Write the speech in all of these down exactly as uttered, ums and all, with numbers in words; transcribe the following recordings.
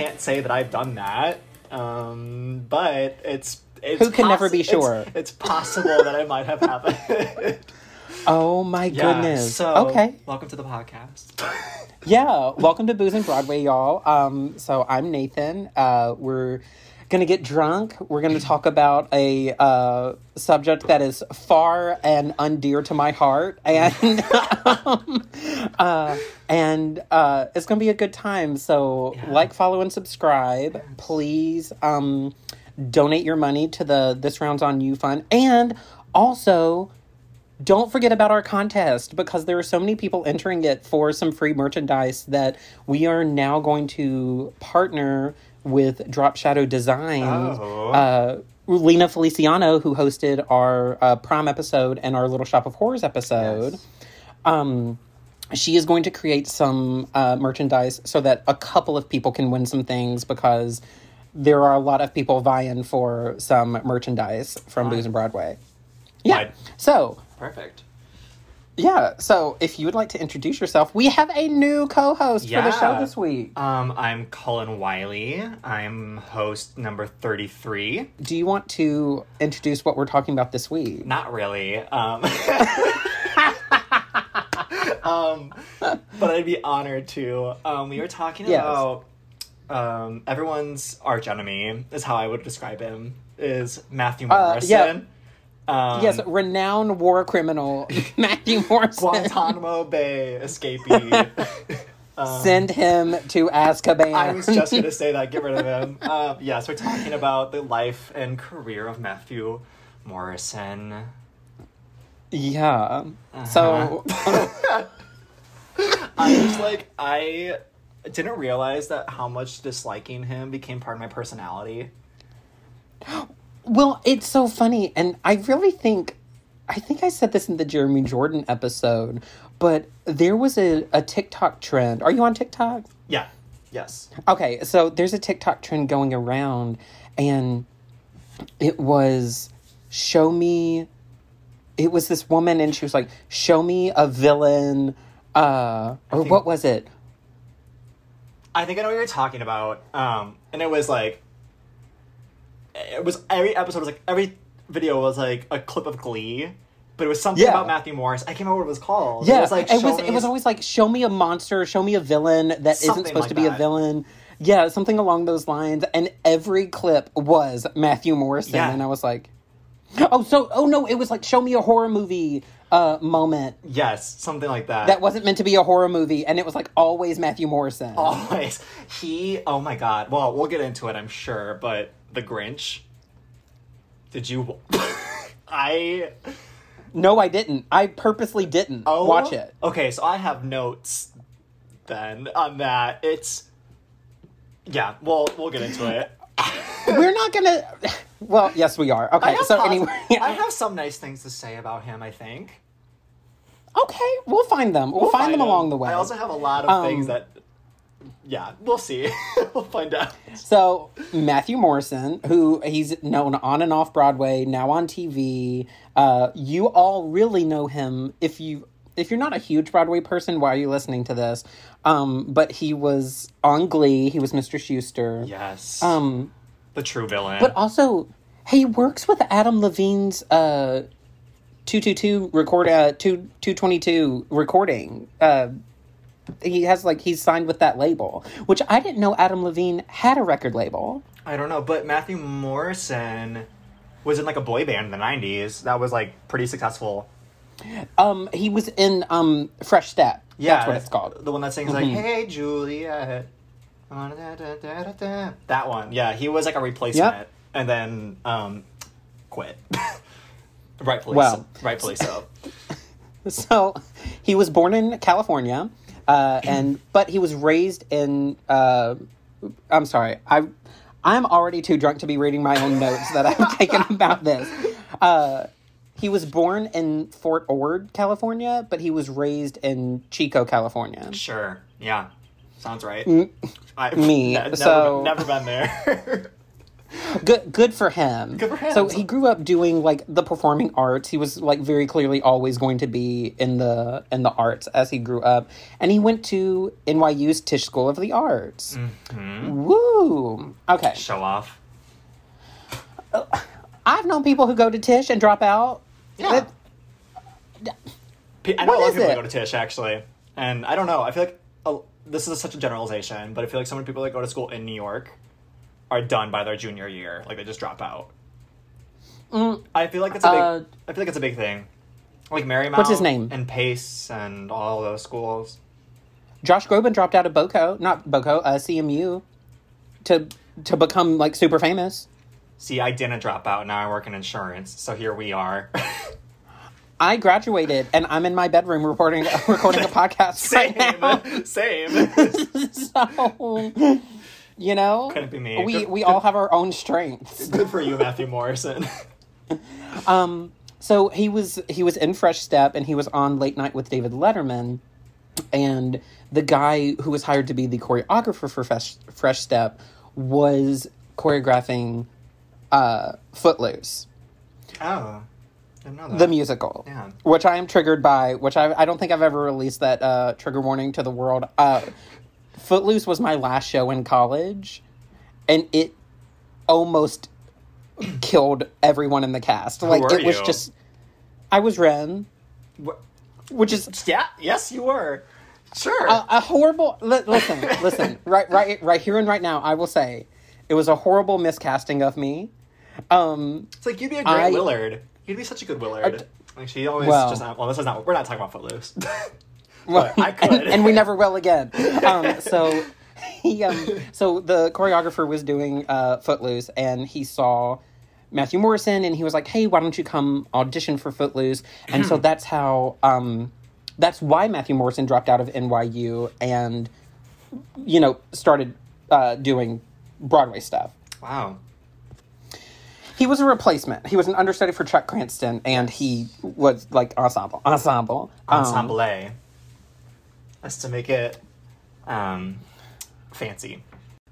can't say that I've done that, um, but it's... it's Who can possi- never be sure? It's, it's possible that I might have happened. Oh my yeah, goodness. So, okay. Welcome to the podcast. Yeah, welcome to Booze and Broadway, y'all. Um, so I'm Nathan. Uh, we're going to get drunk. We're going to talk about a uh, subject that is far and undear to my heart. And um, uh, and uh, it's going to be a good time. So yeah. like, follow, and subscribe. Please um, donate your money to the This Round's on You Fund. And also... don't forget about our contest, because there are so many people entering it for some free merchandise that we are now going to partner with Drop Shadow Design. Oh. Uh, Lena Feliciano, who hosted our uh, prom episode and our Little Shop of Horrors episode. Yes. Um, she is going to create some uh, merchandise so that a couple of people can win some things, because there are a lot of people vying for some merchandise from Fine. Booze and Broadway. Yeah. Fine. So... perfect. Yeah, so if you would like to introduce yourself, we have a new co-host yeah. for the show this week. Um, I'm Cullen Wiley. I'm host number thirty-three. Do you want to introduce what we're talking about this week? Not really. Um, um, but I'd be honored to. Um, we were talking yes. about um, everyone's arch enemy, is how I would describe him, is Matthew Morrison. Uh, yeah. Um, yes, renowned war criminal, Matthew Morrison. Guantanamo Bay escapee. um, Send him to Azkaban. I was just going to say that. Get rid of him. Uh, yes, yeah, so we're talking about the life and career of Matthew Morrison. Yeah. Uh-huh. So... I was like, I didn't realize that how much disliking him became part of my personality. Well, it's so funny, and I really think, I think I said this in the Jeremy Jordan episode, but there was a, a TikTok trend. Are you on TikTok? Yeah. Yes. Okay, so there's a TikTok trend going around, and it was, show me, it was this woman, and she was like, show me a villain, uh, or think, what was it? I think I know what you're talking about, um, and it was like, it was every episode was like every video was like a clip of Glee, but it was something yeah. about Matthew Morris. I can't remember what it was called. Yeah, it was like it was, me... it was always like show me a monster, show me a villain that something isn't supposed like to be that. A villain. Yeah, something along those lines. And every clip was Matthew Morrison, yeah. and I was like, oh, so oh no, it was like show me a horror movie uh, moment. Yes, something like that. That wasn't meant to be a horror movie, and it was like always Matthew Morrison. Always he. Oh my god. Well, we'll get into it, I'm sure, but. The Grinch. Did you? I. No, I didn't. I purposely didn't oh, watch it. Okay, so I have notes then on that. It's. Yeah, well, we'll get into it. We're not gonna. Well, yes, we are. Okay, so pos- anyway, I have some nice things to say about him. I think. Okay, we'll find them. We'll, we'll find, find them him. along the way. I also have a lot of um, things that. Yeah, we'll see. We'll find out. So, Matthew Morrison, who he's known on and off Broadway, now on T V. Uh, you all really know him. If, you, if you're not a huge Broadway person, why are you listening to this? Um, but he was on Glee. He was Mister Schuster. Yes. Um, the true villain. But also, he works with Adam Levine's uh, two twenty-two record, uh, two twenty-two recording. Uh He has, like, he's signed with that label, which I didn't know Adam Levine had a record label. I don't know, but Matthew Morrison was in, like, a boy band in the nineties. That was, like, pretty successful. Um, he was in um Fresh Step. Yeah. That's what it's called. The one that sings, mm-hmm. like, hey, Juliet. That one. Yeah, he was, like, a replacement. Yep. And then um, quit. Rightfully well, so. Rightfully so. So, he was born in California. Uh, and but he was raised in. Uh, I'm sorry, I, I'm already too drunk to be reading my own notes that I've taken about this. Uh, he was born in Fort Ord, California, but he was raised in Chico, California. Sure, yeah, sounds right. M- I, me, ne- never, so never been there. Good, good for him. Good for him. So he grew up doing like the performing arts. He was like very clearly always going to be in the in the arts as he grew up, and he went to N Y U's Tisch School of the Arts. Mm-hmm. Woo! Okay, show off. Uh, I've known people who go to Tisch and drop out. Yeah. That, I know a lot of people who go to Tisch actually, and I don't know. I feel like a, this is such a generalization, but I feel like so many people that go to school in New York are done by their junior year, like they just drop out. Mm, I feel like that's a big. Uh, I feel like it's a big thing, like Marymount. What's his name? And Pace and all those schools. Josh Groban dropped out of BoCo, not BoCo, uh, C M U, to to become like super famous. See, I didn't drop out. Now I work in insurance, so here we are. I graduated, and I'm in my bedroom recording recording a podcast same, right now. Same. So. You know, couldn't be me. We good, we good. all have our own strengths. Good for you, Matthew Morrison. um, so he was he was in Fresh Step, and he was on Late Night with David Letterman, and the guy who was hired to be the choreographer for Fresh, Fresh Step was choreographing uh, Footloose. Oh, I didn't know that. The musical, yeah. Which I am triggered by. Which I I don't think I've ever released that uh, trigger warning to the world. Uh, Footloose was my last show in college, and it almost killed everyone in the cast. Like, it was you? just... I was Ren. What? Which is... Yeah, yes, you were. Sure. A, a horrible... Li- listen, listen. Right, right, right here and right now, I will say, it was a horrible miscasting of me. Um, it's like, you'd be a great I, Willard. You'd be such a good Willard. I, like, she always well, just... Not, well, this is not... We're not talking about Footloose. Well, I could. And, and we never will again. Um, so he, um, so the choreographer was doing uh, Footloose, and he saw Matthew Morrison, and he was like, "Hey, why don't you come audition for Footloose?" And so that's how, um, that's why Matthew Morrison dropped out of N Y U and, you know, started uh, doing Broadway stuff. Wow. He was a replacement. He was an understudy for Chuck Cranston, and he was like ensemble, ensemble, ensemble. Um, That's to make it um, fancy.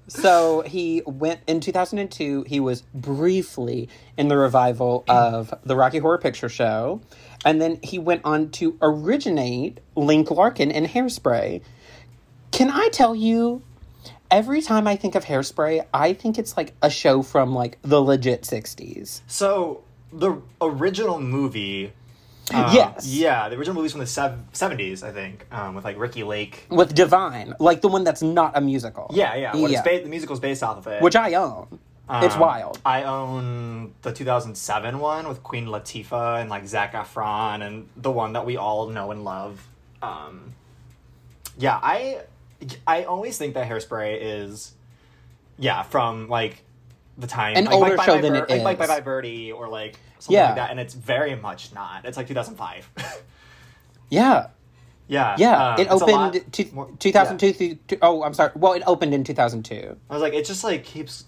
So he went, in two thousand two, he was briefly in the revival of The Rocky Horror Picture Show. And then he went on to originate Link Larkin in Hairspray. Can I tell you, every time I think of Hairspray, I think it's like a show from like the legit sixties. So the original movie... Uh, yes. Yeah, the original movie's from the sev- seventies, I think, um, with, like, Ricky Lake. With Divine, like the one that's not a musical. Yeah, yeah. Well, yeah. It's ba- the musical's based off of it. Which I own. Um, it's wild. I own the two thousand seven one with Queen Latifah and, like, Zac Efron and the one that we all know and love. Um, yeah, I, I always think that Hairspray is, yeah, from, like, the time. An like, older like, show Bye than Bye it Bur- is. Like, Bye Bye Birdie or, like... Something yeah. like that, and it's very much not. It's like two thousand five. yeah. Yeah. Yeah. Um, it opened to, more, two thousand two. Yeah. Through, to, oh, I'm sorry. Well, it opened in two thousand two. I was like, it just like keeps.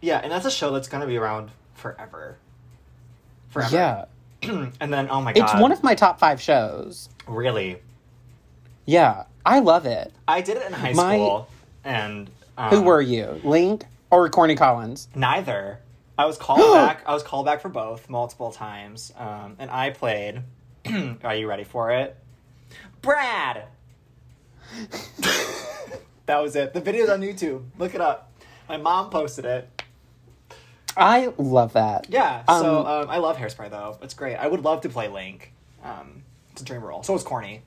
Yeah, and that's a show that's going to be around forever. Forever. Yeah. And then, oh my God. It's one of my top five shows. Really? Yeah. I love it. I did it in high my, school. And. Um, who were you? Link or Corny Collins? Neither. I was called back. I was called back for both multiple times, um, and I played. Are you ready for it, Brad? That was it. The video's on YouTube. Look it up. My mom posted it. I love that. Yeah. Um, so um, I love Hairspray though. It's great. I would love to play Link. Um, it's a dream role. So is Corny.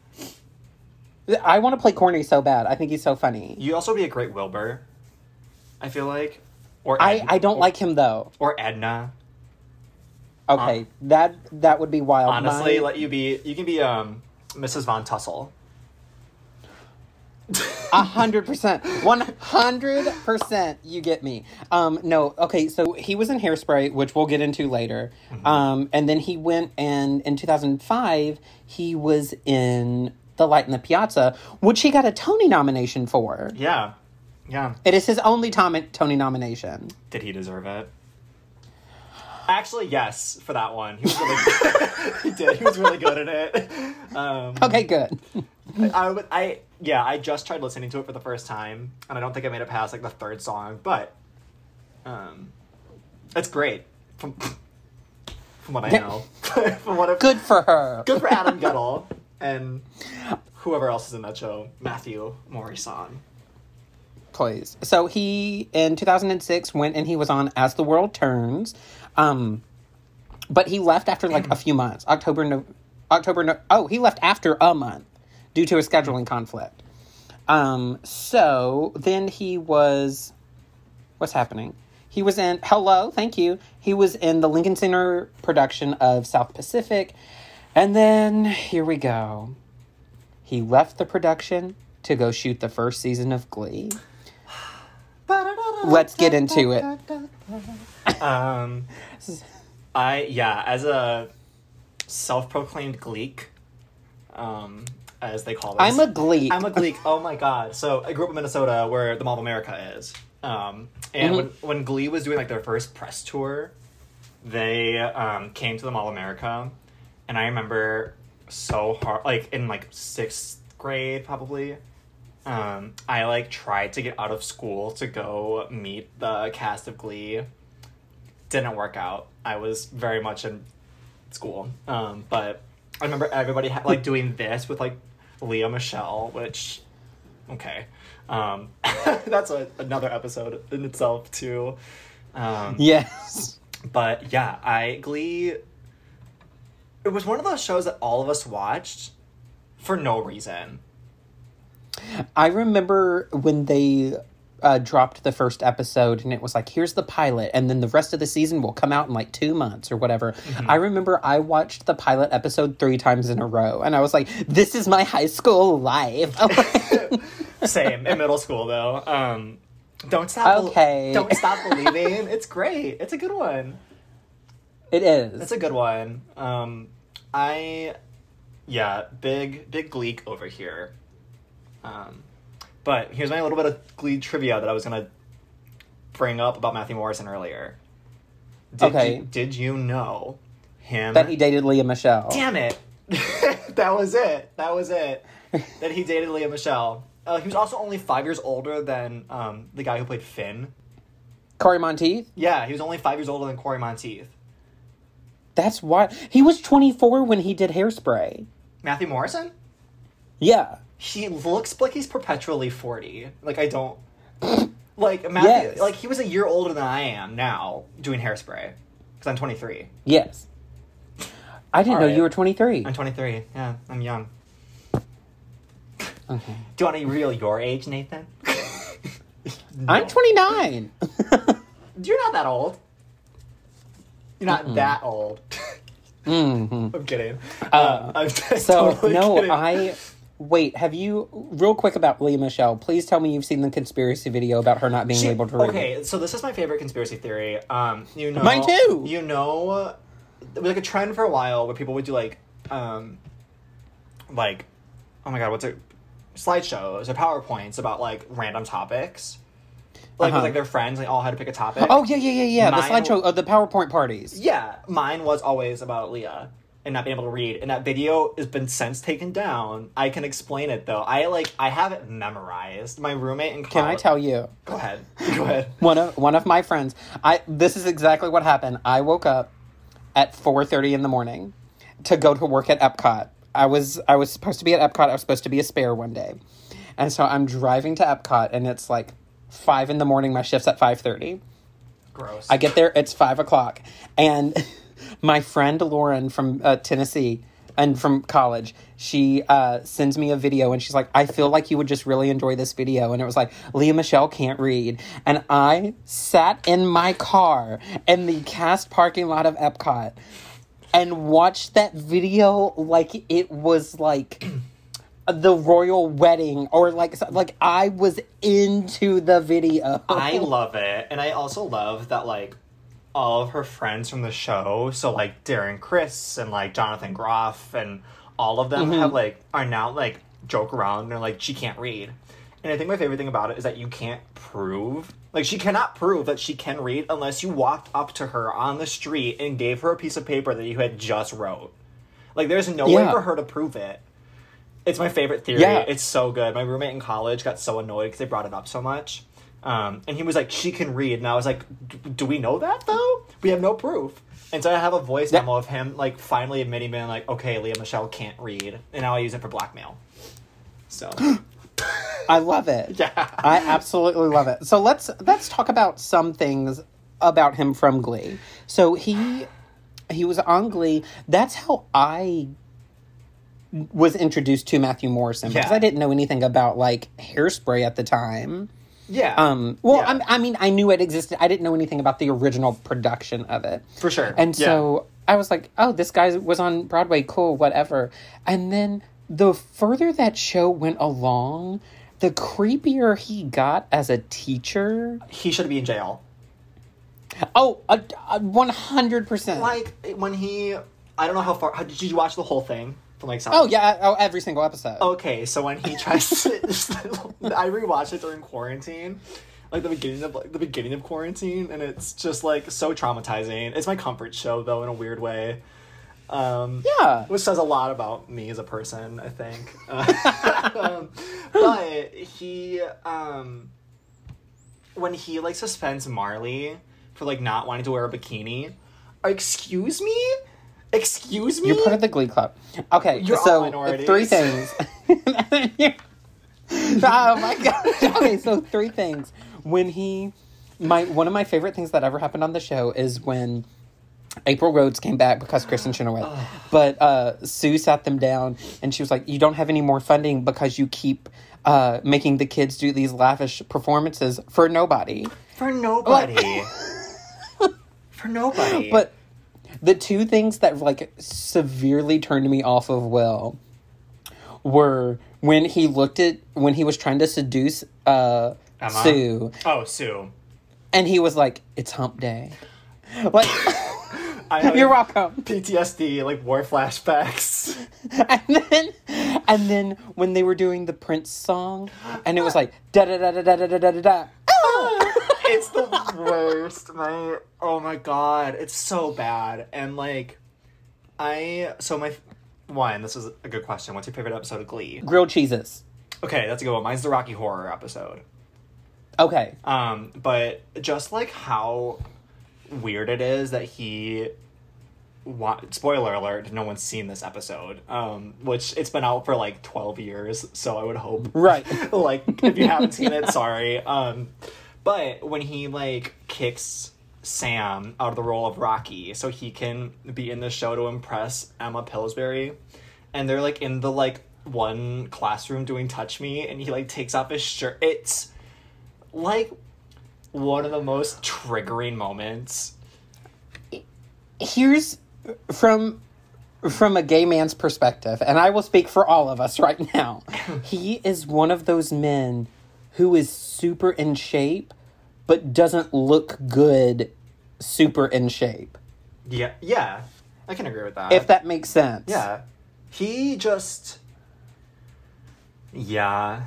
I want to play Corny so bad. I think he's so funny. You'd also be a great Wilbur. I feel like. Or Edna, I, I don't or, like him, though. Or Edna. Okay, um, that that would be wild. Honestly, My... let you be... You can be um, Missus Von Tussle. A hundred percent. One hundred percent you get me. Um, no, okay, so he was in Hairspray, which we'll get into later. Mm-hmm. Um, and then he went and, in two thousand five, he was in The Light in the Piazza, which he got a Tony nomination for. Yeah. Yeah. It is his only Tom- Tony nomination. Did he deserve it? Actually, yes, for that one. He was really He did. He was really good at it. Um, okay, good. I, I, I yeah, I just tried listening to it for the first time, and I don't think I made it past like the third song, but um That's great. From, from what I know. From what I've, good for her. Good for Adam Gettle and whoever else is in that show, Matthew Morrison. Please. So he, in two thousand six, went and he was on As the World Turns. Um, but he left after, like, a few months. October, no, October, no, oh, he left after a month due to a scheduling conflict. Um, so then he was, what's happening? He was in, hello, thank you. He was in the Lincoln Center production of South Pacific. And then, here we go. He left the production to go shoot the first season of Glee. Let's get into it. Um, I, yeah, as a self-proclaimed Gleek, um, as they call this. I'm a Gleek. I'm a Gleek. Oh, my God. So, I grew up in Minnesota where the Mall of America is. Um, and mm-hmm. when, when Glee was doing, like, their first press tour, they um, came to the Mall of America. And I remember so hard, like, in, like, sixth grade, probably, um, I, like, tried to get out of school to go meet the cast of Glee. Didn't work out. I was very much in school. Um, but I remember everybody, ha- like, doing this with, like, Lea Michele, which, okay. Um, that's a, another episode in itself, too. Um, yes. But, yeah, I, Glee, it was one of those shows that all of us watched for no reason. I remember when they uh, dropped the first episode and it was like, here's the pilot and then the rest of the season will come out in like two months or whatever. Mm-hmm. I remember I watched the pilot episode three times in a row and I was like, this is my high school life. Same in middle school though. Um, don't stop. Okay. Be- don't stop believing. It's great. It's a good one. It is. It's a good one. Um, I, yeah, big, big Gleek over here. Um, but here's my little bit of Glee trivia that I was going to bring up about Matthew Morrison earlier. Did okay. You, did you know him? That he dated Lea Michele. Damn it. That was it. That was it. That he dated Lea Michele. Uh, he was also only five years older than um, the guy who played Finn. Corey Monteith? Yeah, he was only five years older than Corey Monteith. That's why he was twenty-four when he did Hairspray. Matthew Morrison? Yeah. He looks like he's perpetually forty. Like, I don't... like, Matthew... Yes. Like, he was a year older than I am now doing Hairspray. Because I'm twenty-three. Yes. I didn't All know right. you were twenty-three. I'm twenty-three. Yeah, I'm young. Okay. Do you want to reveal your age, Nathan? No. I'm twenty-nine. You're not that old. You're not Mm-mm. that old. Mm-hmm. I'm kidding. Uh, I'm t- so, totally no, kidding. I... Wait, have you... Real quick about Lea Michele. Please tell me you've seen the conspiracy video about her not being she, able to read. Okay, so this is my favorite conspiracy theory. Um, you know, Mine too! You know... It was like a trend for a while where people would do like... um, Like... Oh my god, what's it? Slideshows or PowerPoints about like random topics. Like, uh-huh. with, like, their friends, they all had to pick a topic. Oh, yeah, yeah, yeah, yeah. Mine, the slideshow, uh, the PowerPoint parties. Yeah. Mine was always about Leah and not being able to read. And that video has been since taken down. I can explain it, though. I, like, I have it memorized. My roommate in college. Can I tell you? Go ahead. Go ahead. one of one of my friends. I. This is exactly what happened. I woke up at four thirty in the morning to go to work at Epcot. I was I was supposed to be at Epcot. I was supposed to be a spare one day. And so I'm driving to Epcot, and it's, like... five in the morning. My shift's at five thirty. Gross. I get there, it's five o'clock, and my friend Lauren from uh, Tennessee and from college, she uh sends me a video and she's like, I feel like you would just really enjoy this video. And it was like, Lea Michele can't read. And I sat in my car in the cast parking lot of Epcot and watched that video like it was like the royal wedding, or like like I was into the video. I love it. And I also love that like all of her friends from the show, so like Darren Criss and like Jonathan Groff and all of them, mm-hmm. have like are now like joke around and are like, she can't read. And I think my favorite thing about it is that you can't prove, like, she cannot prove that she can read unless you walked up to her on the street and gave her a piece of paper that you had just wrote. Like, there's no yeah. way for her to prove it. It's my favorite theory. Yeah. It's so good. My roommate in college got so annoyed because they brought it up so much. Um, and he was like, she can read. And I was like, do we know that, though? We have no proof. And so I have a voice yeah. memo of him, like, finally admitting me, like, okay, Lea Michele can't read. And now I use it for blackmail. So... I love it. Yeah. I absolutely love it. So let's let's talk about some things about him from Glee. So he he was on Glee. That's how I was introduced to Matthew Morrison yeah. because I didn't know anything about like Hairspray at the time. Yeah. Um, well, yeah. I, I mean, I knew it existed. I didn't know anything about the original production of it. For sure. And yeah. so I was like, oh, this guy was on Broadway. Cool, whatever. And then the further that show went along, the creepier he got as a teacher. He should be in jail. Oh, uh, uh, one hundred percent. Like, when he... I don't know how far... How, did you watch the whole thing? From like South Oh, yeah. Oh, every single episode. Okay, so when he tries to... I rewatched it during quarantine. Like, the beginning of like, the beginning of quarantine. And it's just, like, so traumatizing. It's my comfort show, though, in a weird way. Um, yeah. Which says a lot about me as a person, I think. Uh, um, but he, um, when he, like, suspends Marley for, like, not wanting to wear a bikini, excuse me? Excuse me? You're part of the Glee Club. Okay, You're so three things. Oh, my gosh. Okay, so three things. When he, my, one of my favorite things that ever happened on the show is when April Rhodes came back because Kristen Chenoweth. But uh, Sue sat them down and she was like, you don't have any more funding because you keep uh, making the kids do these lavish performances for nobody. For nobody. Like, for nobody. But the two things that like severely turned me off of Will were when he looked at, when he was trying to seduce uh, Sue. Oh, Sue. And he was like, it's hump day. Like... You're welcome. P T S D, like war flashbacks. And then, and then when they were doing the Prince song, and it was like da da da da da da da da da. It's the worst, my oh my god, it's so bad. And like, I so my one. This is a good question. What's your favorite episode of Glee? Grilled cheeses. Okay, that's a good one. Mine's the Rocky Horror episode. Okay. Um, but just like how weird it is that he wa- spoiler alert, no one's seen this episode, um which it's been out for like twelve years, so I would hope, right? Like, if you haven't seen it, sorry. Um but when he like kicks Sam out of the role of Rocky so he can be in the show to impress Emma Pillsbury, and they're like in the like one classroom doing Touch Me, and he like takes off his shirt, it's like one of the most triggering moments. Here's from from a gay man's perspective, and I will speak for all of us right now. He is one of those men who is super in shape, but doesn't look good super in shape. Yeah, yeah, I can agree with that. If that makes sense. Yeah. He just... Yeah...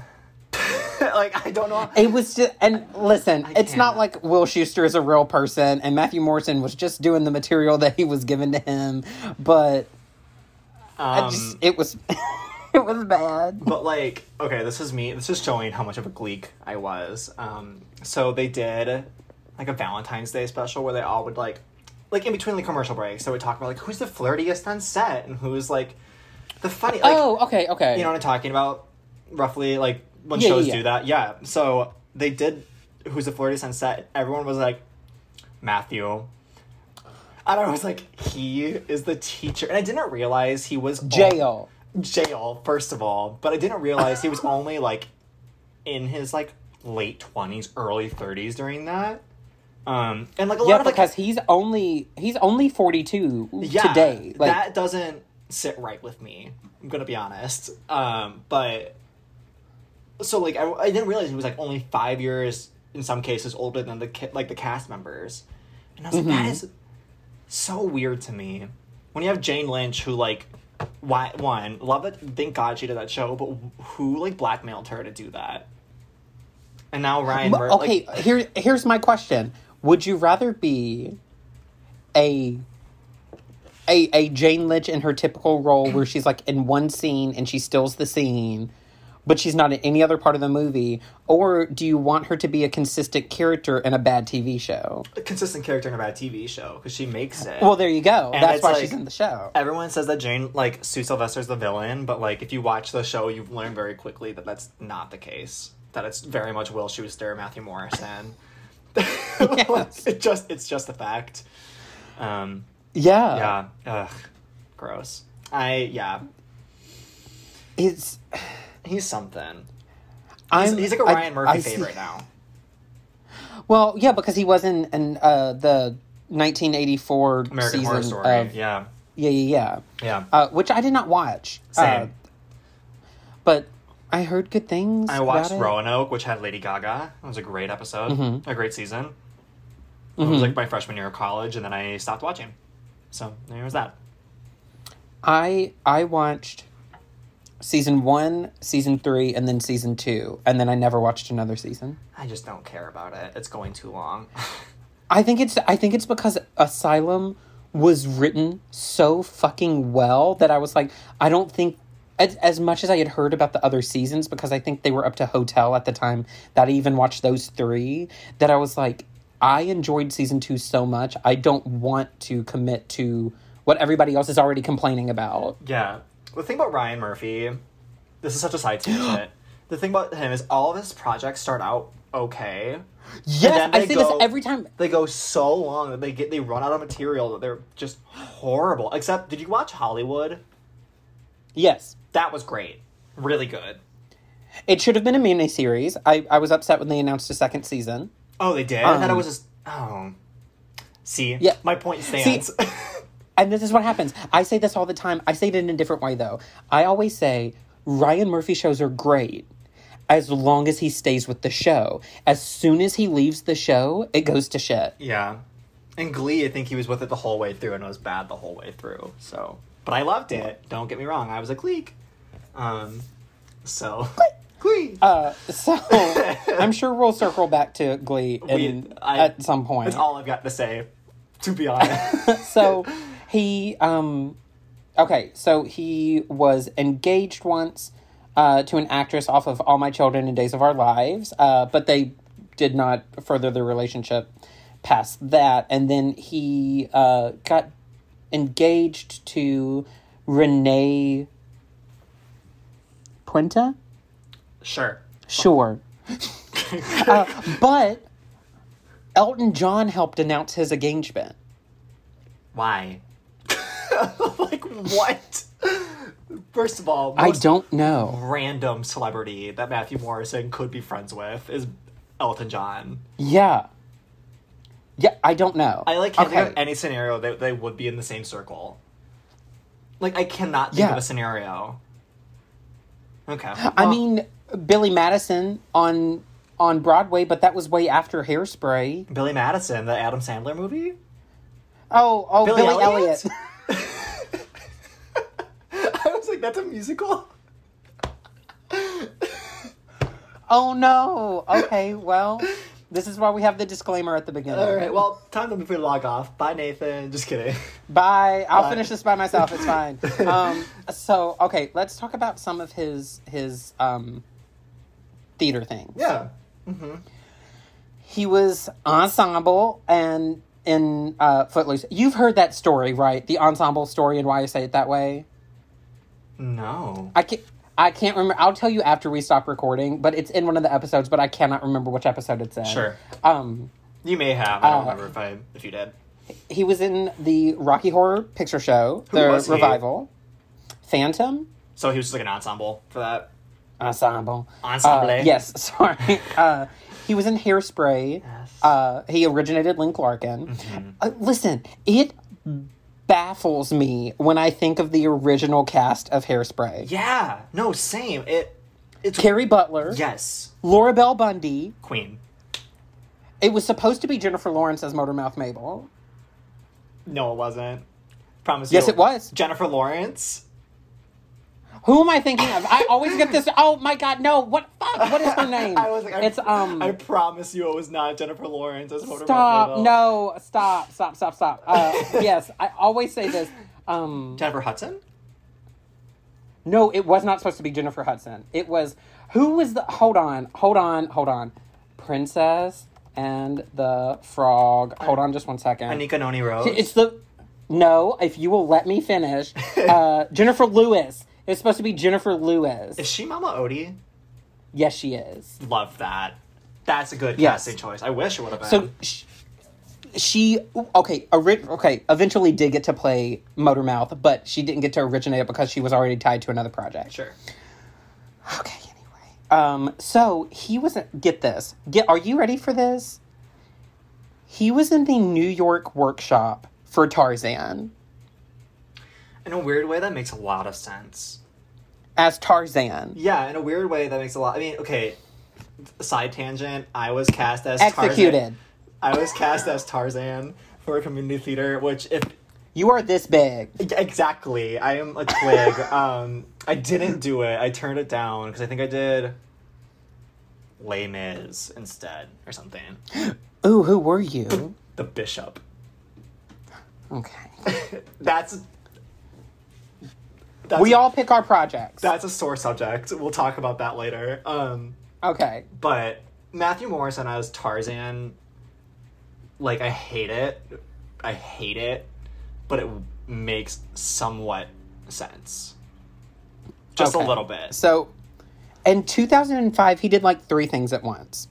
Like, I don't know. It was just, and listen, I it's can't. Not like Will Schuester is a real person, and Matthew Morrison was just doing the material that he was given to him, but um, I just, it was, it was bad. But like, okay, this is me. This is showing how much of a gleek I was. Um, so they did like a Valentine's Day special where they all would like, like in between the commercial breaks, they would talk about like who's the flirtiest on set and who's like the funny. Like, oh, okay, okay. You know what I'm talking about? Roughly, like. When yeah, shows yeah, yeah. do that, yeah. So they did Who's the Flirtiest on Set. Everyone was like, Matthew. And I was like, he is the teacher. And I didn't realize he was... Jail. All, jail, first of all. But I didn't realize he was only, like, in his, like, late twenties, early thirties during that. Um, and, like, a yeah, lot of... Yeah, because like, he's only he's only forty-two yeah, today. Like, that doesn't sit right with me. I'm going to be honest. Um, but... So, like, I, I didn't realize he was, like, only five years, in some cases, older than, the ca- like, the cast members. And I was mm-hmm. like, that is so weird to me. When you have Jane Lynch, who, like, why, one, love it, thank God she did that show, but who, like, blackmailed her to do that? And now Ryan Murphy. Okay, like, here, here's my question. Would you rather be a... a a Jane Lynch in her typical role where she's, like, in one scene and she steals the scene... but she's not in any other part of the movie? Or do you want her to be a consistent character in a bad T V show? A consistent character in a bad T V show, because she makes it. Well, there you go. And that's why, like, she's in the show. Everyone says that Jane, like, Sue Sylvester's the villain, but, like, if you watch the show, you've learned very quickly that that's not the case. That it's very much Will Schuester, Matthew Morrison. Yes. it just It's just a fact. Um, yeah. Yeah. Ugh. Gross. I, yeah. It's... He's something. He's, he's like a Ryan I, Murphy I favorite see. now. Well, yeah, because he was in, in uh, the nineteen eighty-four American season Horror Story. Of, yeah, yeah, yeah, yeah. Uh, which I did not watch. Same. Uh, but I heard good things. I watched about it. Roanoke, which had Lady Gaga. It was a great episode, mm-hmm. a great season. It mm-hmm. was like my freshman year of college, and then I stopped watching. So there was that. I I watched. Season one, season three, and then season two. And then I never watched another season. I just don't care about it. It's going too long. I think it's I think it's because Asylum was written so fucking well that I was like, I don't think... As, as much as I had heard about the other seasons, because I think they were up to Hotel at the time that I even watched those three, that I was like, I enjoyed season two so much. I don't want to commit to what everybody else is already complaining about. Yeah. The thing about Ryan Murphy, this is such a side tangent. The thing about him is all of his projects start out okay. Yes, I say go, this every time. They go so long that they get they run out of material that they're just horrible. Except, did you watch Hollywood? Yes. That was great. Really good. It should have been a miniseries. I, I was upset when they announced a second season. Oh, they did? Um, I thought it was just... Oh. See? Yeah. My point stands. See, and this is what happens. I say this all the time. I say it in a different way, though. I always say Ryan Murphy shows are great as long as he stays with the show. As soon as he leaves the show, it goes to shit. Yeah. And Glee, I think he was with it the whole way through, and it was bad the whole way through. So, but I loved it. Don't get me wrong. I was a Gleek. Um, so... Glee. Uh, so I'm sure we'll circle back to Glee in, we, I, at some point. That's all I've got to say, to be honest. So... He, um, okay, so he was engaged once uh, to an actress off of All My Children and Days of Our Lives, uh, but they did not further their relationship past that. And then he uh, got engaged to Renee Puenta? Sure. Sure. uh, but Elton John helped announce his engagement. Why? Like, what? First of all, most I don't know. Random celebrity that Matthew Morrison could be friends with is Elton John. Yeah. Yeah, I don't know. I, like, can't okay. think of any scenario that they would be in the same circle. Like, I cannot think yeah. of a scenario. Okay. Well, I mean, Billy Madison on on Broadway, but that was way after Hairspray. Billy Madison, the Adam Sandler movie? Oh, oh, Billy, Billy Elliot. Elliot. I was like, that's a musical? Oh, no. Okay, well, this is why we have the disclaimer at the beginning. All right, well, time to before we log off. Bye, Nathan. Just kidding. Bye. I'll Bye. finish this by myself. It's fine. um, so, okay, let's talk about some of his his um, theater things. Yeah. Mm-hmm. He was ensemble and... in uh, Footloose. You've heard that story, right? The ensemble story and why I say it that way? No. I can't, I can't remember. I'll tell you after we stop recording, but it's in one of the episodes, but I cannot remember which episode it's in. Sure. Um, you may have. I don't uh, remember if I if you did. He was in the Rocky Horror Picture Show, Who the was revival. He? Phantom. So he was just like an ensemble for that? Ensemble. Ensemble. Uh, yes, sorry. Uh, he was in Hairspray. Yes. Uh, he originated Link Larkin. Mm-hmm. Uh, listen, it baffles me when I think of the original cast of Hairspray. Yeah. No, same. It. It's Carrie Butler. Yes. Laura Bell Bundy. Queen. It was supposed to be Jennifer Lawrence as Motormouth Mabel. No, it wasn't. Promise you. Yes, it was. Jennifer Lawrence. Who am I thinking of? I always get this. Oh my God, no! What fuck? What is her name? I was like, I, it's um. I promise you, it was not Jennifer Lawrence as Motormouth Mabel. Stop! No! Stop! Stop! Stop! Stop! Uh, yes, I always say this. Um, Jennifer Hudson. No, it was not supposed to be Jennifer Hudson. It was Who was the... Hold on. Hold on. Hold on. Princess and the Frog. Hold on just one second. Anika Noni Rose? It's the... No, if you will let me finish. Uh, Jennifer Lewis. It's supposed to be Jennifer Lewis. Is she Mama Odie? Yes, she is. Love that. That's a good yes. casting choice. I wish it would have been. So she, she okay, ori- okay, eventually did get to play Motormouth, but she didn't get to originate it because she was already tied to another project. Sure. Okay, anyway. Um, so he was in, get this. Get are you ready for this? He was in the New York workshop for Tarzan. In a weird way, that makes a lot of sense. As Tarzan. Yeah, in a weird way, that makes a lot... I mean, okay, side tangent, I was cast as Executed. Tarzan. I was cast as Tarzan for a community theater, which if... You are this big. Exactly. I am a twig. um, I didn't do it. I turned it down, because I think I did Les Mis instead, or something. Ooh, who were you? The Bishop. Okay. That's... That's we a, all pick our projects. That's a sore subject. We'll talk about that later. Um, okay. But Matthew Morrison as Tarzan, like, I hate it. I hate it. But it makes somewhat sense. Just okay. a little bit. So, in two thousand five, he did, like, three things at once.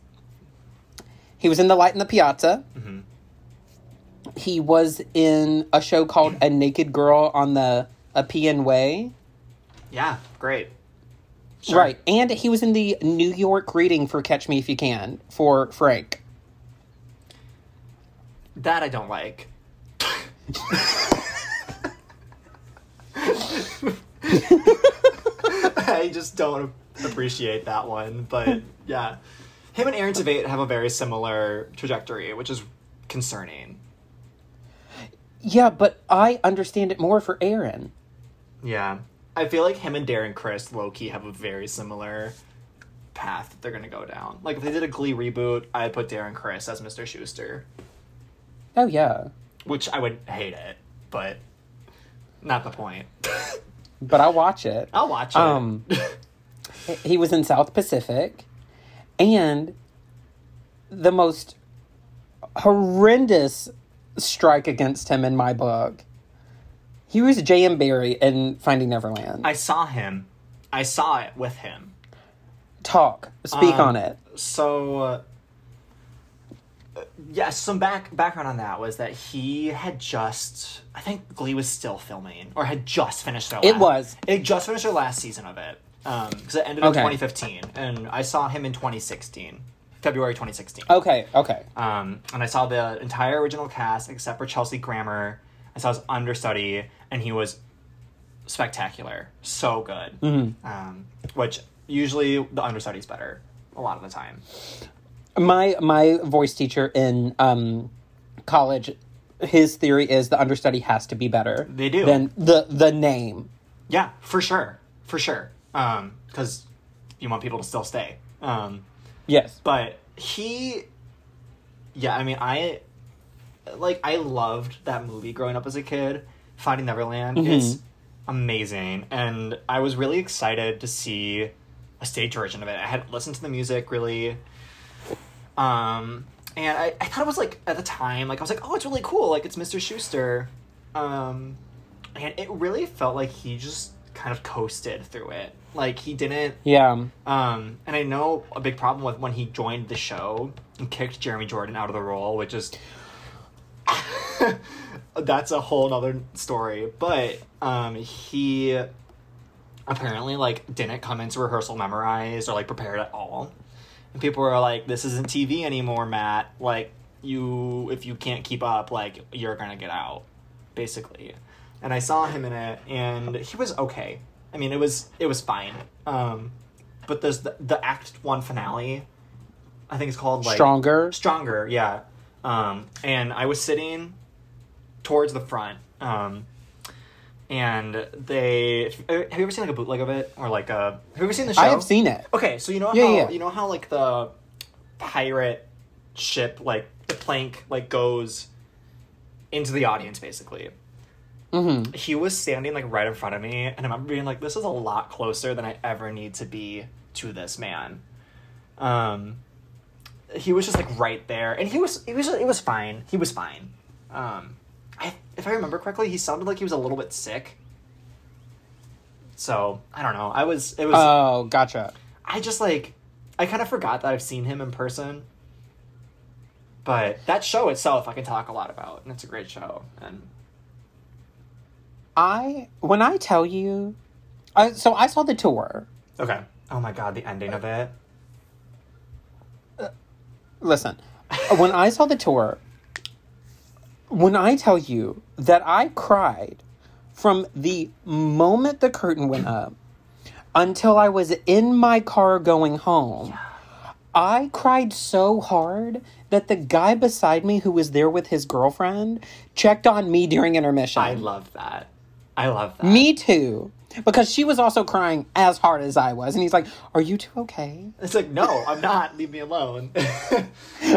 He was in The Light in the Piazza. Mm-hmm. He was in a show called A Naked Girl on the... A P N Way. Yeah, great. Sure. Right. And he was in the New York reading for Catch Me If You Can for Frank. That I don't like. I just don't appreciate that one. But yeah. Him and Aaron Tveit have a very similar trajectory, which is concerning. Yeah, but I understand it more for Aaron. Yeah. I feel like him and Darren Criss, low-key, have a very similar path that they're going to go down. Like, if they did a Glee reboot, I'd put Darren Criss as Mister Schuster. Oh, yeah. Which I would hate it, but not the point. But I'll watch it. I'll watch it. Um, he was in South Pacific, and the most horrendous strike against him in my book. He was J M Barry in Finding Neverland. I saw him. I saw it with him. Talk. Speak um, on it. So, uh, yeah, some back background on that was that he had just... I think Glee was still filming, or had just finished their last... It was. It just finished their last season of it. Um, because it ended okay. in twenty fifteen, and I saw him in twenty sixteen. February twenty sixteen. Okay, okay. Um, and I saw the entire original cast except for Kelsey Grammer. I saw his understudy, and he was spectacular. So good. Mm-hmm. Um, which usually the understudy's better a lot of the time. My my voice teacher in um, college, his theory is the understudy has to be better. They do. Than the, the name. Yeah, for sure. For sure. Um, 'cause you want people to still stay. Um Yes. But he, yeah, I mean, I, like, I loved that movie growing up as a kid. Finding Neverland mm-hmm. is amazing. And I was really excited to see a stage version of it. I had listened to the music, really. Um, and I, I thought it was, like, at the time, like, I was like, oh, it's really cool. Like, it's Mister Schuster. Um, and it really felt like he just kind of coasted through it. Like, he didn't... Yeah. Um, and I know a big problem with when he joined the show and kicked Jeremy Jordan out of the role, which is... that's a whole nother story. But um, he apparently, like, didn't come into rehearsal memorized or, like, prepared at all. And people were like, this isn't T V anymore, Matt. Like, you... If you can't keep up, like, you're gonna get out, basically. And I saw him in it, and he was okay. I mean, it was it was fine, um, but there's the, the Act One finale. I think it's called like Stronger. Stronger, yeah. Um, and I was sitting towards the front, um, and they have you ever seen like a bootleg of it or like a have you ever seen the show? I have seen it. Okay, so you know yeah, how yeah. you know how like the pirate ship like the plank like goes into the audience basically. Mm-hmm. He was standing, like, right in front of me, and I remember being like, this is a lot closer than I ever need to be to this man. Um, he was just like right there, and he was, it was, it was fine. He was fine. Um, I, if I remember correctly, he sounded like he was a little bit sick. So I don't know. I was, it was, oh, gotcha. I just like, I kind of forgot that I've seen him in person, but that show itself, I can talk a lot about, and it's a great show. And I, when I tell you, I, so I saw the tour. Okay. Oh my God. The ending of it. Uh, listen, when I saw the tour, when I tell you that I cried from the moment the curtain went up until I was in my car going home, yeah. I cried so hard that the guy beside me who was there with his girlfriend checked on me during intermission. I love that. I love that. Me too. Because she was also crying as hard as I was. And he's like, are you two okay? It's like, no, I'm not. Leave me alone.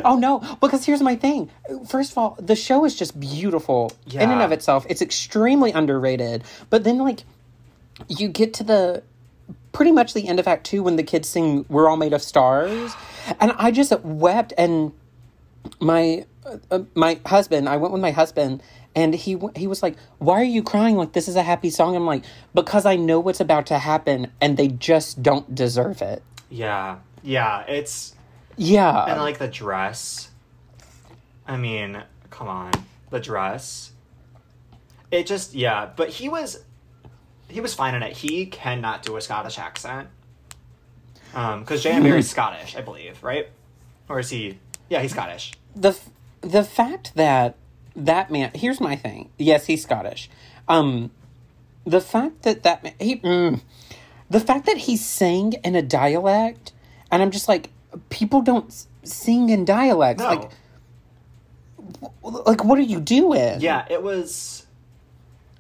Oh, no. Because here's my thing. First of all, the show is just beautiful yeah. in and of itself. It's extremely underrated. But then, like, you get to the... pretty much the end of Act Two when the kids sing We're All Made of Stars. And I just wept. And my uh, my husband, I went with my husband, and he he was like, why are you crying? Like, this is a happy song. I'm like, because I know what's about to happen, and they just don't deserve it. Yeah. Yeah. It's... Yeah. And, like, the dress. I mean, come on. The dress. It just... Yeah. But he was... He was fine in it. He cannot do a Scottish accent. Um, because J M. Barry's Scottish, I believe, right? Or is he... Yeah, he's Scottish. The f- the fact that that man... Here's my thing. Yes, he's Scottish. Um, the fact that that man... He, mm, the fact that he sang in a dialect, and I'm just like, people don't sing in dialects. No. Like, w- like, what are you doing? Yeah, it was...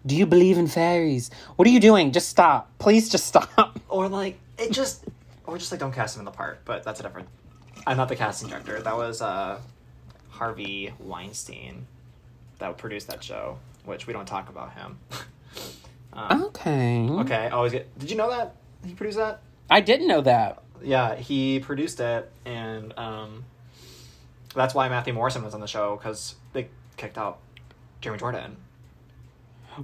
Do you believe in fairies? What are you doing? Just stop. Please just stop. Or like, it just, or just like, don't cast him in the part, but that's a different. I'm not the casting director. That was uh, Harvey Weinstein that produced that show, which we don't talk about him. um, okay. Okay. Always get, did you know that he produced that? I didn't know that. Yeah. He produced it. And um, that's why Matthew Morrison was on the show, because they kicked out Jeremy Jordan.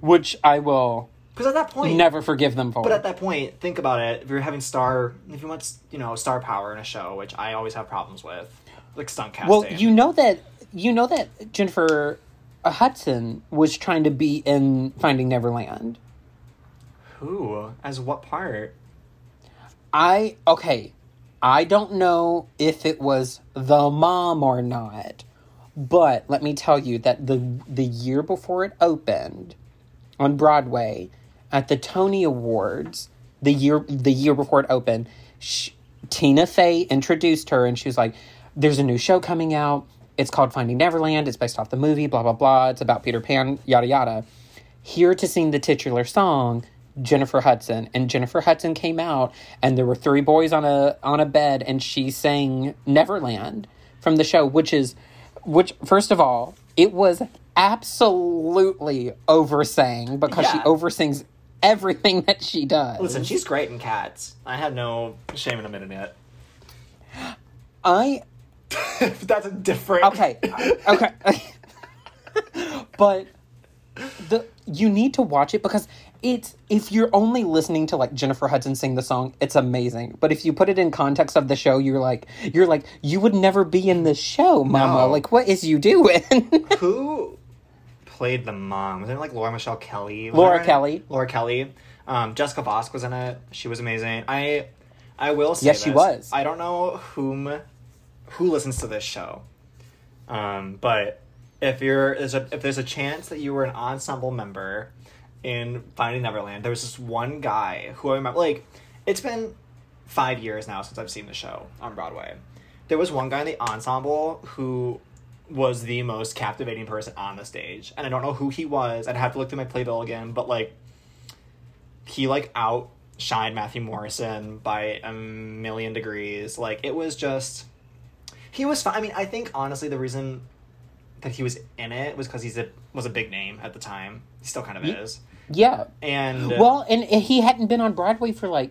Which I will, because at that point, never forgive them for. But at that point, think about it. If you're having star, if you want, you know, star power in a show, which I always have problems with, like stunt casting. Well, you know that you know that Jennifer Hudson was trying to be in Finding Neverland. Who? As what part? I okay. I don't know if it was the mom or not, but let me tell you that the the year before it opened on Broadway, at the Tony Awards, the year the year before it opened, she, Tina Fey introduced her, and she was like, there's a new show coming out. It's called Finding Neverland. It's based off the movie, blah, blah, blah. It's about Peter Pan, yada, yada. Here to sing the titular song, Jennifer Hudson. And Jennifer Hudson came out, and there were three boys on a on a bed, and she sang Neverland from the show, which is, which, first of all, it was absolutely oversang, because yeah. she oversings everything that she does. Listen, she's great in Cats. I had no shame in admitting it. I... That's a different... Okay. Okay. But the you need to watch it, because it's... If you're only listening to, like, Jennifer Hudson sing the song, it's amazing. But if you put it in context of the show, you're like... You're like, you would never be in this show, Mama. No. Like, what is you doing? Who... played the mom? Was it like Laura Michelle Kelly? Laura Whatever. Kelly. Laura Kelly. Um, Jessica Vosk was in it. She was amazing. I I will say yes, this. She was. I don't know whom who listens to this show, um, but if you're there's a, if there's a chance that you were an ensemble member in Finding Neverland, there was this one guy who I remember. Like, it's been five years now since I've seen the show on Broadway. There was one guy in the ensemble who was the most captivating person on the stage, and I don't know who he was. I'd have to look through my playbill again, but like, he like outshined Matthew Morrison by a million degrees. Like, it was just, he was fine. I mean, I think honestly the reason that he was in it was because he's a was a big name at the time. He still kind of is. Yeah. And well, and, and he hadn't been on Broadway for like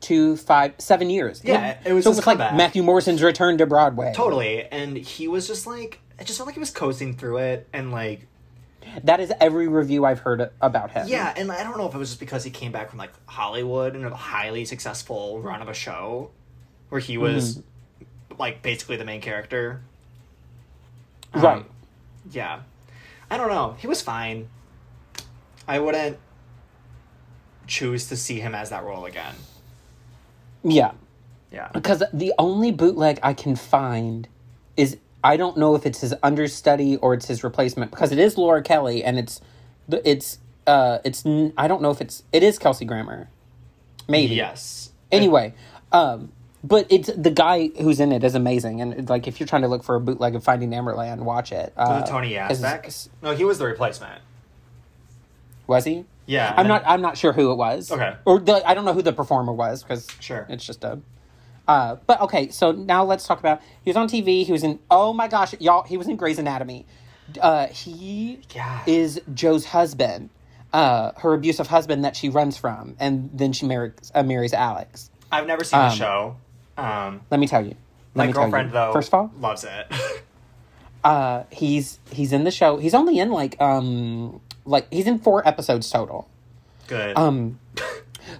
two, five, seven years. Yeah, it, it was so it was like comeback. Matthew Morrison's return to Broadway. Totally, and he was just like, it just felt like he was coasting through it, and like... That is every review I've heard about him. Yeah, and I don't know if it was just because he came back from, like, Hollywood and a highly successful run of a show where he was, mm-hmm. like, basically the main character. Um, right. Yeah. I don't know. He was fine. I wouldn't choose to see him as that role again. Yeah. Yeah. Because the only bootleg I can find is... I don't know if it's his understudy or it's his replacement, because it is Laura Kelly, and it's, it's, uh, it's, I don't know if it's, it is Kelsey Grammer. Maybe. Yes. Anyway, um, but it's, the guy who's in it is amazing, and, like, if you're trying to look for a bootleg of Finding Neverland, watch it. Uh, was it Tony Asbeck? No, he was the replacement. Was he? Yeah. I'm not, I'm not sure who it was. Okay. Or, the, I don't know who the performer was, because sure. it's just a... Uh, but, okay, so now let's talk about... He was on T V. He was in... Oh, my gosh, y'all. He was in Grey's Anatomy. Uh, he yeah. is Joe's husband. Uh, her abusive husband that she runs from. And then she marries, uh, marries Alex. I've never seen um, the show. Um, let me tell you. Let my girlfriend, you. though, First of all, loves it. uh, he's he's in the show. He's only in, like... um like He's in four episodes total. Good. Um...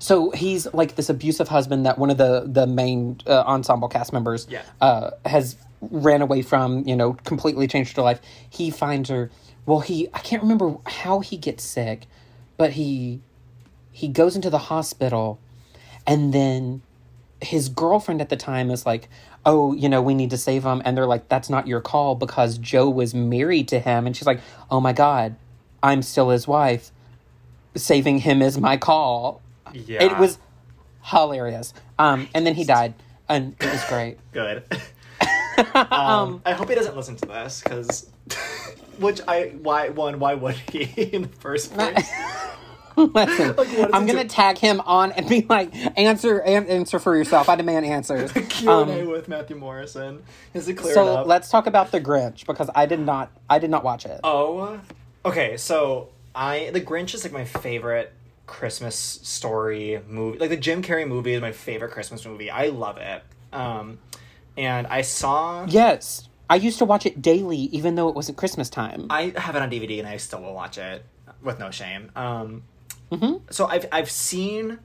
So he's, like, this abusive husband that one of the, the main uh, ensemble cast members yeah. uh, has ran away from, you know, completely changed her life. He finds her... Well, he... I can't remember how he gets sick, but he he goes into the hospital, and then his girlfriend at the time is like, oh, you know, we need to save him. And they're like, that's not your call, because Joe was married to him. And she's like, oh, my God, I'm still his wife. Saving him is my call. Yeah. It was hilarious. Um, and then he died, and it was great. Good. um, um, I hope he doesn't listen to this, because... Which, I... Why, one, why would he in the first place? Listen, like, I'm going to tag him on and be like, answer and answer for yourself. I demand answers. Q and A um, with Matthew Morrison. Is it clear so enough? So, let's talk about The Grinch, because I did not... I did not watch it. Oh. Okay, so, I... The Grinch is, like, my favorite... Christmas story movie. Like, the Jim Carrey movie is my favorite Christmas movie. I love it. Um, and I saw... Yes. I used to watch it daily, even though it wasn't Christmas time. I have it on D V D, and I still will watch it with no shame. Um, mm-hmm. So I've I've seen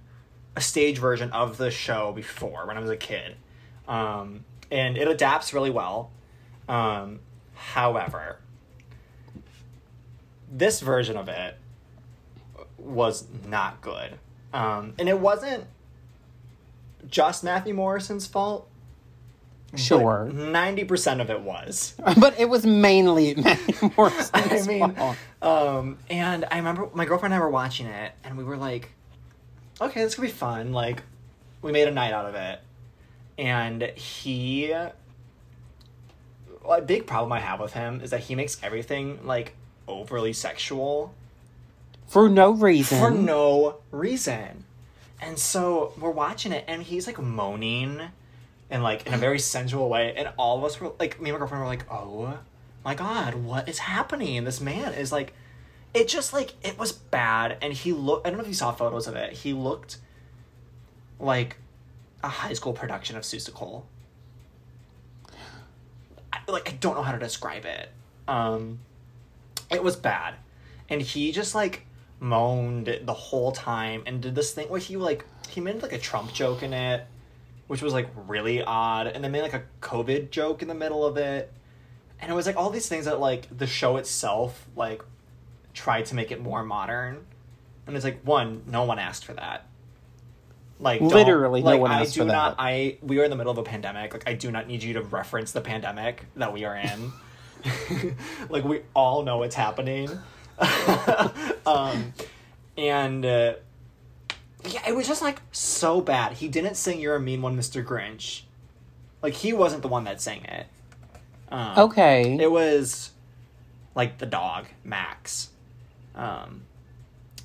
a stage version of the show before, when I was a kid. Um, and it adapts really well. Um, however, this version of it was not good. Um, and it wasn't just Matthew Morrison's fault. Sure. ninety percent of it was. But it was mainly Matthew Morrison's I mean, fault. Um, and I remember my girlfriend and I were watching it, and we were like, okay, this could be fun. Like, we made a night out of it. And he... Well, a big problem I have with him is that he makes everything, like, overly sexual. For no reason. For no reason. And so we're watching it, and he's, like, moaning and, like, in a very sensual way. And all of us were, like, me and my girlfriend were like, oh, my God, what is happening? And this man is, like, it just, like, it was bad. And he looked, I don't know if you saw photos of it. He looked like a high school production of Seussical. I, like, I don't know how to describe it. Um, it was bad. And he just, like, moaned the whole time and did this thing where he like he made like a Trump joke in it, which was like really odd, and then made like a COVID joke in the middle of it, and it was like all these things that like the show itself like tried to make it more modern, and it's like one no one asked for that, like literally like, no one asked I do for not, that. I we are in the middle of a pandemic. Like I do not need you to reference the pandemic that we are in. Like we all know what's happening. um, and uh, yeah, it was just like so bad. He didn't sing "You're a Mean One, Mister Grinch." Like he wasn't the one that sang it. Um, okay, it was like the dog Max. Um,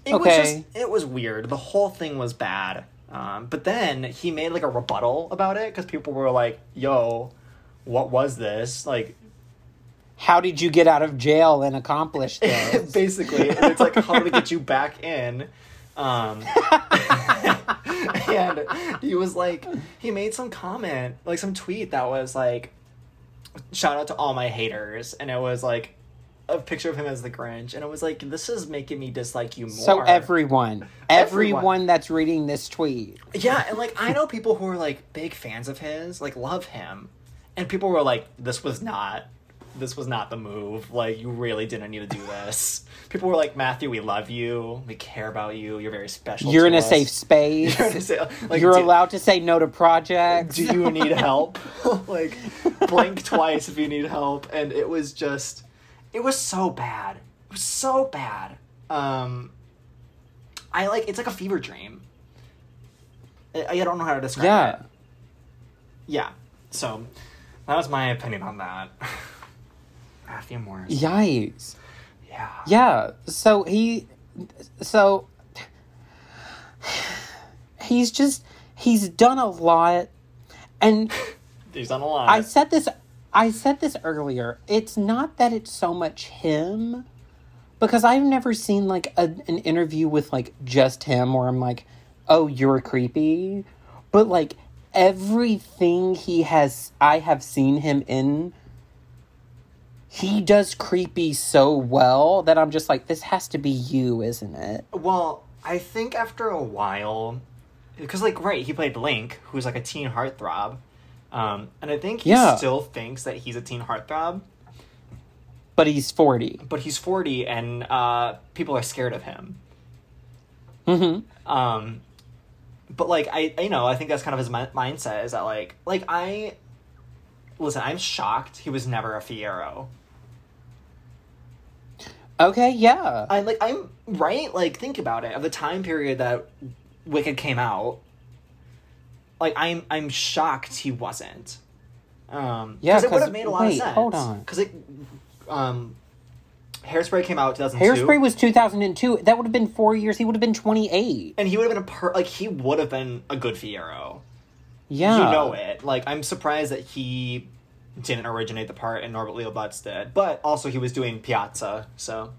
it okay. was just it was weird. The whole thing was bad. Um, but then he made like a rebuttal about it because people were like, "Yo, what was this?" Like. How did you get out of jail and accomplish this? Basically, and it's like, how do we get you back in? Um, And he was like, he made some comment, like some tweet that was like, shout out to all my haters. And it was like a picture of him as the Grinch. And it was like, this is making me dislike you more. So everyone, everyone, everyone that's reading this tweet. Yeah. And like, I know people who are like big fans of his, like love him. And people were like, this was not, this was not the move. Like, you really didn't need to do this. People were like, Matthew, we love you. We care about you. You're very special. You're in a safe space. You're, in a safe, like, you're do, allowed to say no to projects. Do you need help? Like, blink twice if you need help. And it was just, it was so bad. It was so bad. Um, I like, it's like a fever dream. I, I don't know how to describe yeah. it. Yeah. So that was my opinion on that. Matthew Morrison. Yikes. Yeah. Yeah. So he, so he's just, he's done a lot. And he's done a lot. I said this, I said this earlier. It's not that it's so much him, because I've never seen like a, an interview with like just him where I'm like, oh, you're creepy. But like everything he has, I have seen him in, he does creepy so well that I'm just like, this has to be you, isn't it? Well, I think after a while, because, like, right, he played Link, who's, like, a teen heartthrob. Um, and I think he yeah. still thinks that he's a teen heartthrob. But he's forty. But he's forty, and uh, people are scared of him. Mm-hmm. Um, but, like, I, you know, I think that's kind of his mi- mindset, is that, like, like, I... Listen, I'm shocked he was never a Fiero. Okay, yeah. I like I'm right, like think about it. Of the time period that Wicked came out, like I'm I'm shocked he wasn't. Um yeah, cuz it would have made a lot wait, of sense. Hold on. Cuz it um Hairspray came out in two thousand two. Hairspray was two thousand two. That would have been four years. He would have been twenty-eight. And he would have been a per- like he would have been a good Fiero. Yeah. You know it. Like, I'm surprised that he didn't originate the part and Norbert Leo Butz did. But also, he was doing Piazza, so.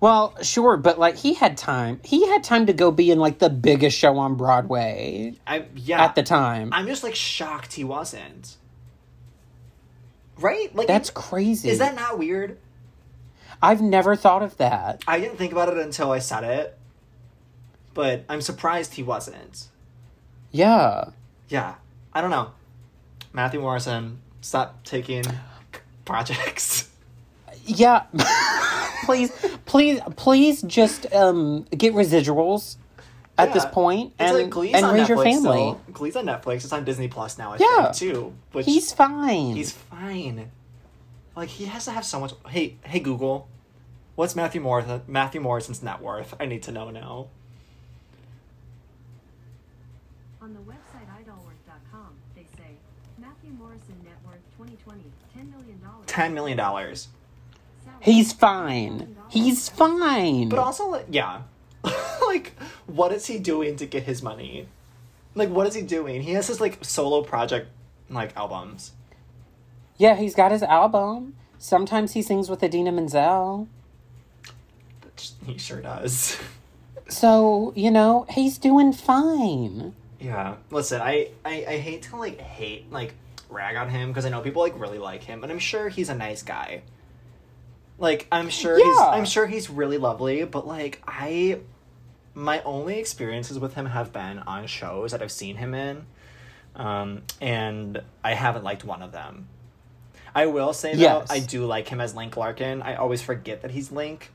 Well, sure, but, like, he had time. He had time to go be in, like, the biggest show on Broadway I, yeah. at the time. I'm just, like, shocked he wasn't. Right? Like, that's crazy. Is that not weird? I've never thought of that. I didn't think about it until I said it. But I'm surprised he wasn't. Yeah. Yeah. I don't know. Matthew Morrison, stop taking projects. Yeah. Please, please, please just um, get residuals at yeah. this point and, like, Glee's and on raise Netflix your family. Still. Glee's on Netflix. It's on Disney Plus now, I yeah. think, too. Which he's fine. He's fine. Like, he has to have so much... Hey, hey Google, what's Matthew Morrison? Matthew Morrison's net worth? I need to know now. On the website idolworth dot com, they say Matthew Morrison net worth twenty twenty, ten million dollars. ten million dollars. He's fine. He's fine. But also, yeah. Like, what is he doing to get his money? Like, what is he doing? He has his, like, solo project, like, albums. Yeah, he's got his album. Sometimes he sings with Idina Menzel. He sure does. So, you know, he's doing fine. Yeah, listen, I, I, I hate to, like, hate, like, rag on him, because I know people, like, really like him, and I'm sure he's a nice guy. Like, I'm sure yeah. he's, I'm sure he's really lovely, but, like, I, my only experiences with him have been on shows that I've seen him in, um, and I haven't liked one of them. I will say, yes. though, I do like him as Link Larkin. I always forget that he's Link.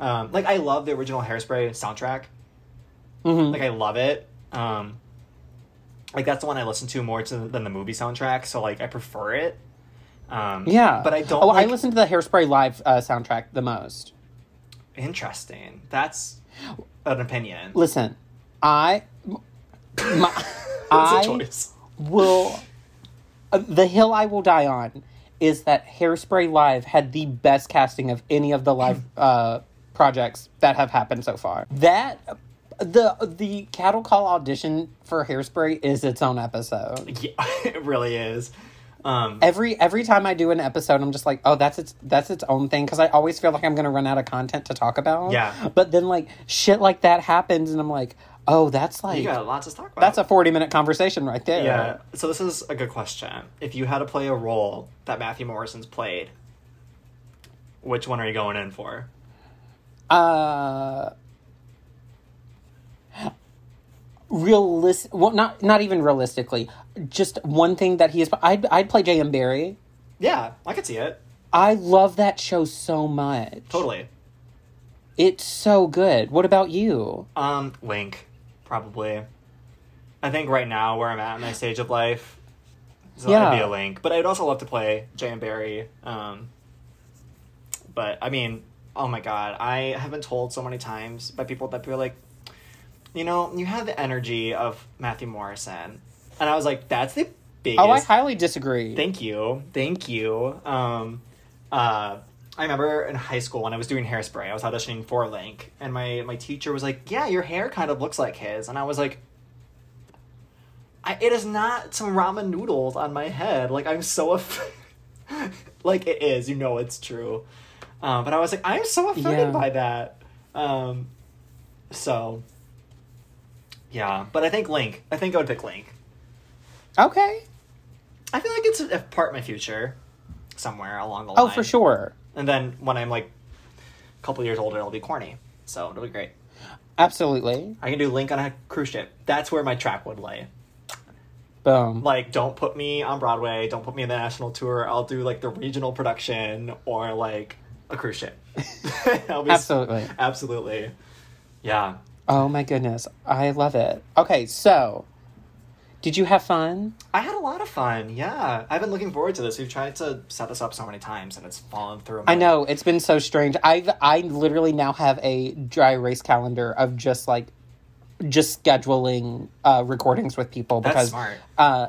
Um, like, I love the original Hairspray soundtrack. Mm-hmm. Like, I love it. Um... Like, that's the one I listen to more to than the movie soundtrack, so, like, I prefer it. Um, yeah. But I don't Oh, like... I listen to the Hairspray Live uh, soundtrack the most. Interesting. That's an opinion. Listen, I... My, that's a choice. I will... Uh, the hill I will die on is that Hairspray Live had the best casting of any of the live uh, projects that have happened so far. That... The the Cattle Call audition for Hairspray is its own episode. Yeah, it really is. Um, every every time I do an episode, I'm just like, oh, that's its that's its own thing, because I always feel like I'm going to run out of content to talk about. Yeah. But then, like, shit like that happens, and I'm like, Oh, that's like... You got lots to talk about. That's a forty-minute conversation right there. Yeah. So this is a good question. If you had to play a role that Matthew Morrison's played, which one are you going in for? Uh... Realist... Well, not not even realistically. Just one thing that he is... I'd, I'd play J M. Barry. Yeah, I could see it. I love that show so much. Totally. It's so good. What about you? Um, Link. Probably. I think right now where I'm at in my stage of life, so yeah, I'd be a Link. But I'd also love to play J M. Barry. Um, but, I mean, oh my god. I have been told so many times by people that people are like, you know, you have the energy of Matthew Morrison. And I was like, that's the biggest... Oh, I highly disagree. Thank you. Thank you. Um, uh... I remember in high school when I was doing Hairspray, I was auditioning for Link, and my, my teacher was like, yeah, your hair kind of looks like his. And I was like, I, it is not some ramen noodles on my head. Like, I'm so offended. Like, it is. You know it's true. Um, but I was like, I'm so offended yeah. by that. Um, so, yeah. But I think Link. I think I would pick Link. Okay. I feel like it's a part of my future somewhere along the line. Oh, for sure. And then when I'm, like, a couple years older, it'll be corny. So it'll be great. Absolutely. I can do Link on a cruise ship. That's where my track would lay. Boom. Like, don't put me on Broadway. Don't put me in the national tour. I'll do, like, the regional production or, like, a cruise ship. Absolutely. S- absolutely. Yeah. Oh, my goodness. I love it. Okay, so... Did you have fun? I had a lot of fun, yeah. I've been looking forward to this. We've tried to set this up so many times, and it's fallen through. I know. It's been so strange. I've, I literally now have a dry erase calendar of just, like, just scheduling uh, recordings with people. Because, that's smart. Uh,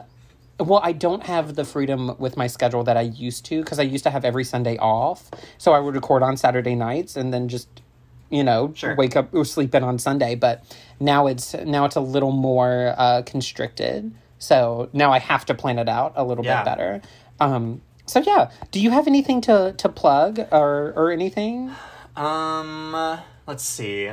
well, I don't have the freedom with my schedule that I used to, because I used to have every Sunday off. So I would record on Saturday nights and then just, you know, sure, wake up or sleep in on Sunday. But now it's now it's a little more uh, constricted. So now I have to plan it out a little yeah. bit better. Um, so, yeah. Do you have anything to, to plug or, or anything? Um, let's see.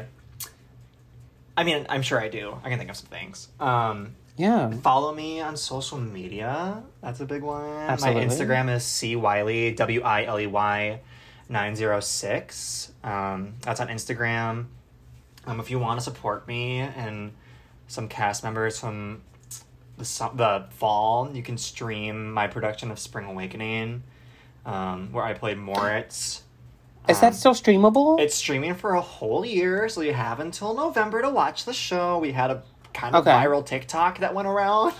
I mean, I'm sure I do. I can think of some things. Um, yeah. Follow me on social media. That's a big one. Absolutely. My Instagram is C Wiley, W I L E Y. nine oh six. Um, that's on Instagram. Um, if you want to support me and some cast members from the the fall, you can stream my production of Spring Awakening, um, where I played Moritz. Is um, that still streamable? It's streaming for a whole year, so you have until November to watch the show. We had a kind of okay. viral TikTok that went around.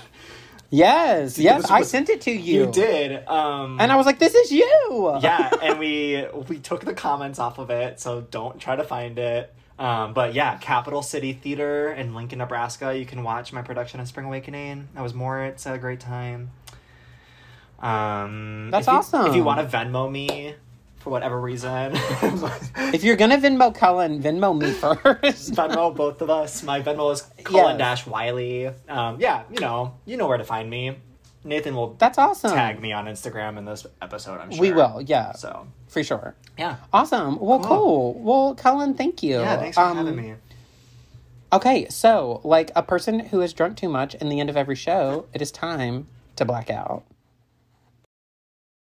Yes, yes, was, I sent it to you. You did. Um, and I was like, this is you! Yeah, and we we took the comments off of it, so don't try to find it. Um, but yeah, Capital City Theater in Lincoln, Nebraska. You can watch my production of Spring Awakening. That was Moritz. Had a great time. Um, That's if you, awesome. If you want to Venmo me, for whatever reason. If you're going to Venmo Cullen, Venmo me first. Venmo both of us. My Venmo is Cullen-Wiley. Yes. Um, yeah, you know, you know where to find me. Nathan will That's awesome. Tag me on Instagram in this episode, I'm sure. We will, yeah. So for sure. Yeah. Awesome. Well, cool. cool. Well, Cullen, thank you. Yeah, thanks for um, having me. Okay, so, like a person who has drunk too much in the end of every show, it is time to black out.